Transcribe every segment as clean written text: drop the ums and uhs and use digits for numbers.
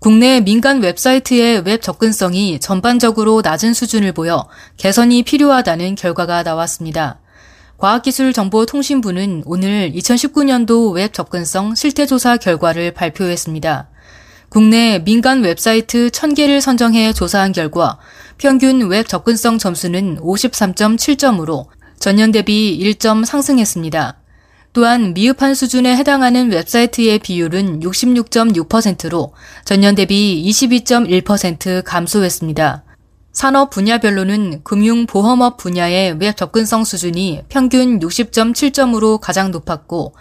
국내 민간 웹사이트의 웹 접근성이 전반적으로 낮은 수준을 보여 개선이 필요하다는 결과가 나왔습니다. 과학기술정보통신부는 오늘 2019년도 웹 접근성 실태조사 결과를 발표했습니다. 국내 민간 웹사이트 1,000개를 선정해 조사한 결과 평균 웹 접근성 점수는 53.7점으로 전년 대비 1점 상승했습니다. 또한 미흡한 수준에 해당하는 웹사이트의 비율은 66.6%로 전년 대비 22.1% 감소했습니다. 산업 분야별로는 금융보험업 분야의 웹 접근성 수준이 평균 60.7점으로 가장 높았고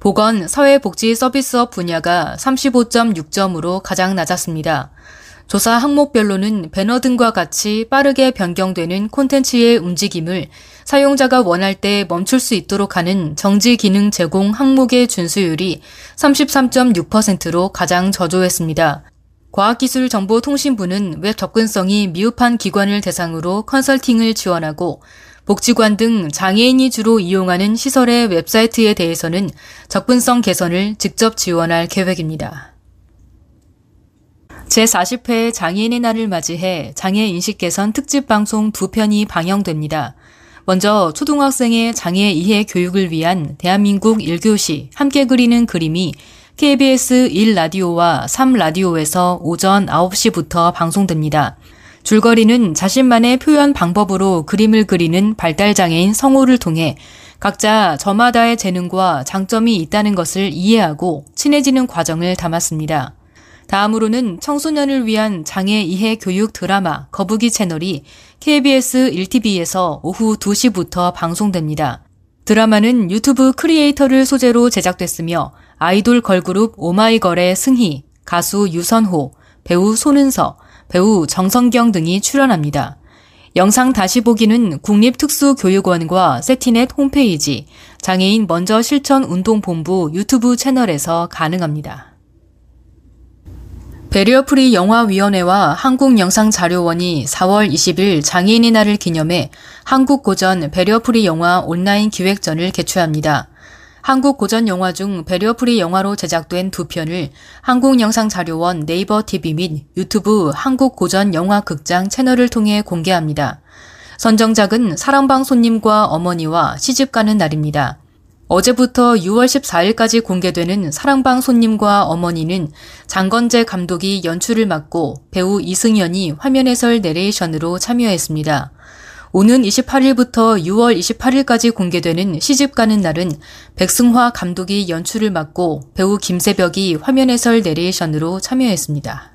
보건, 사회복지 서비스업 분야가 35.6점으로 가장 낮았습니다. 조사 항목별로는 배너 등과 같이 빠르게 변경되는 콘텐츠의 움직임을 사용자가 원할 때 멈출 수 있도록 하는 정지 기능 제공 항목의 준수율이 33.6%로 가장 저조했습니다. 과학기술정보통신부는 웹 접근성이 미흡한 기관을 대상으로 컨설팅을 지원하고 복지관 등 장애인이 주로 이용하는 시설의 웹사이트에 대해서는 접근성 개선을 직접 지원할 계획입니다. 제40회 장애인의 날을 맞이해 장애인식 개선 특집 방송 2편이 방영됩니다. 먼저 초등학생의 장애 이해 교육을 위한 대한민국 1교시 함께 그리는 그림이 KBS 1라디오와 3라디오에서 오전 9시부터 방송됩니다. 줄거리는 자신만의 표현 방법으로 그림을 그리는 발달장애인 성호를 통해 각자 저마다의 재능과 장점이 있다는 것을 이해하고 친해지는 과정을 담았습니다. 다음으로는 청소년을 위한 장애 이해 교육 드라마 거북이 채널이 KBS 1TV에서 오후 2시부터 방송됩니다. 드라마는 유튜브 크리에이터를 소재로 제작됐으며 아이돌 걸그룹 오마이걸의 승희, 가수 유선호, 배우 손은서, 배우 정성경 등이 출연합니다. 영상 다시 보기는 국립특수교육원과 세티넷 홈페이지, 장애인 먼저 실천 운동본부 유튜브 채널에서 가능합니다. 배리어프리 영화위원회와 한국영상자료원이 4월 20일 장애인의 날을 기념해 한국고전 배리어프리 영화 온라인 기획전을 개최합니다. 한국고전 영화 중 배리어프리 영화로 제작된 2편을 한국영상자료원 네이버 TV 및 유튜브 한국고전 영화극장 채널을 통해 공개합니다. 선정작은 사랑방 손님과 어머니와 시집가는 날입니다. 어제부터 6월 14일까지 공개되는 사랑방 손님과 어머니는 장건재 감독이 연출을 맡고 배우 이승연이 화면 해설 내레이션으로 참여했습니다. 오는 28일부터 6월 28일까지 공개되는 시집가는 날은 백승화 감독이 연출을 맡고 배우 김세벽이 화면 해설 내레이션으로 참여했습니다.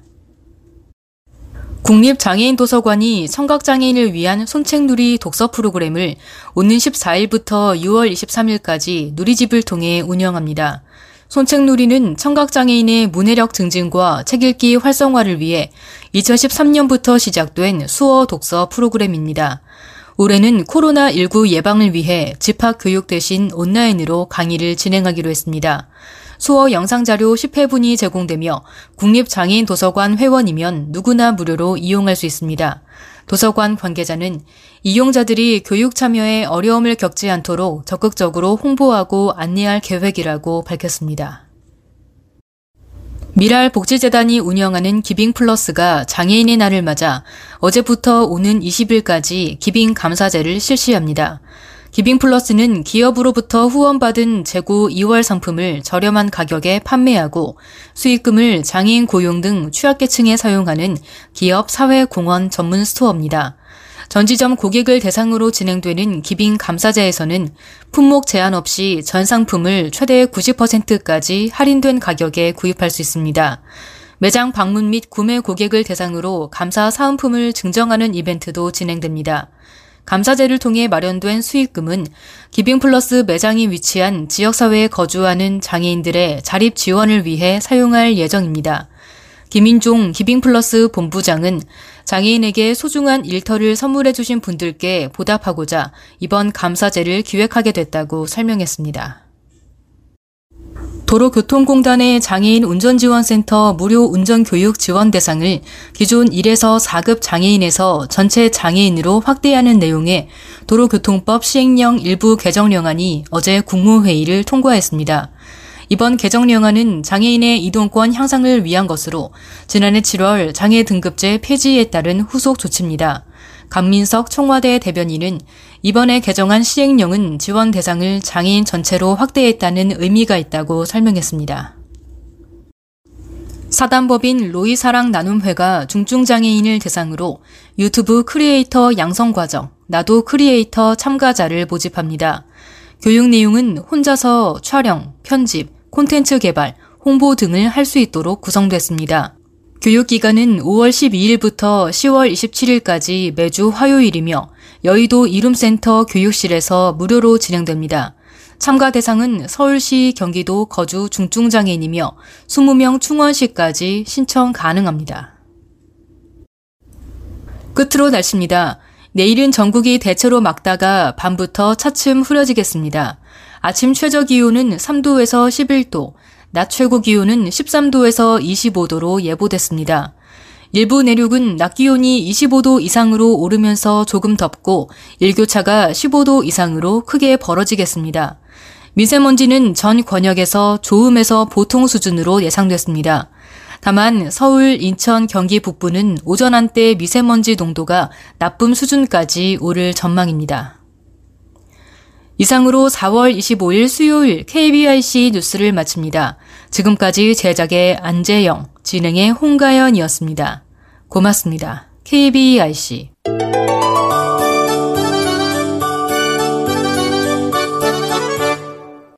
국립장애인도서관이 청각장애인을 위한 손책누리 독서 프로그램을 오는 14일부터 6월 23일까지 누리집을 통해 운영합니다. 손책누리는 청각장애인의 문해력 증진과 책읽기 활성화를 위해 2013년부터 시작된 수어 독서 프로그램입니다. 올해는 코로나19 예방을 위해 집합교육 대신 온라인으로 강의를 진행하기로 했습니다. 수어 영상자료 10회분이 제공되며 국립장애인도서관 회원이면 누구나 무료로 이용할 수 있습니다. 도서관 관계자는 이용자들이 교육 참여에 어려움을 겪지 않도록 적극적으로 홍보하고 안내할 계획이라고 밝혔습니다. 미랄복지재단이 운영하는 기빙플러스가 장애인의 날을 맞아 어제부터 오는 20일까지 기빙감사제를 실시합니다. 기빙플러스는 기업으로부터 후원받은 재고 2월 상품을 저렴한 가격에 판매하고 수익금을 장애인 고용 등 취약계층에 사용하는 기업 사회공헌 전문 스토어입니다. 전지점 고객을 대상으로 진행되는 기빙감사제에서는 품목 제한 없이 전 상품을 최대 90%까지 할인된 가격에 구입할 수 있습니다. 매장 방문 및 구매 고객을 대상으로 감사 사은품을 증정하는 이벤트도 진행됩니다. 감사제를 통해 마련된 수익금은 기빙플러스 매장이 위치한 지역사회에 거주하는 장애인들의 자립 지원을 위해 사용할 예정입니다. 김인종 기빙플러스 본부장은 장애인에게 소중한 일터를 선물해 주신 분들께 보답하고자 이번 감사제를 기획하게 됐다고 설명했습니다. 도로교통공단의 장애인 운전지원센터 무료 운전교육 지원 대상을 기존 1에서 4급 장애인에서 전체 장애인으로 확대하는 내용의 도로교통법 시행령 일부 개정령안이 어제 국무회의를 통과했습니다. 이번 개정령안은 장애인의 이동권 향상을 위한 것으로 지난해 7월 장애 등급제 폐지에 따른 후속 조치입니다. 강민석 청와대 대변인은 이번에 개정한 시행령은 지원 대상을 장애인 전체로 확대했다는 의미가 있다고 설명했습니다. 사단법인 로이사랑 나눔회가 중증장애인을 대상으로 유튜브 크리에이터 양성과정, 나도 크리에이터 참가자를 모집합니다. 교육 내용은 혼자서 촬영, 편집, 콘텐츠 개발, 홍보 등을 할 수 있도록 구성됐습니다. 교육기간은 5월 12일부터 10월 27일까지 매주 화요일이며 여의도 이룸센터 교육실에서 무료로 진행됩니다. 참가 대상은 서울시, 경기도 거주 중증장애인이며 20명 충원시까지 신청 가능합니다. 끝으로 날씨입니다. 내일은 전국이 대체로 맑다가 밤부터 차츰 흐려지겠습니다. 아침 최저기온은 3도에서 11도, 낮 최고기온은 13도에서 25도로 예보됐습니다. 일부 내륙은 낮 기온이 25도 이상으로 오르면서 조금 덥고 일교차가 15도 이상으로 크게 벌어지겠습니다. 미세먼지는 전 권역에서 좋음에서 보통 수준으로 예상됐습니다. 다만 서울, 인천, 경기 북부는 오전 한때 미세먼지 농도가 나쁨 수준까지 오를 전망입니다. 이상으로 4월 25일 수요일 KBIC 뉴스를 마칩니다. 지금까지 제작의 안재영, 진행의 홍가연이었습니다. 고맙습니다. KBIC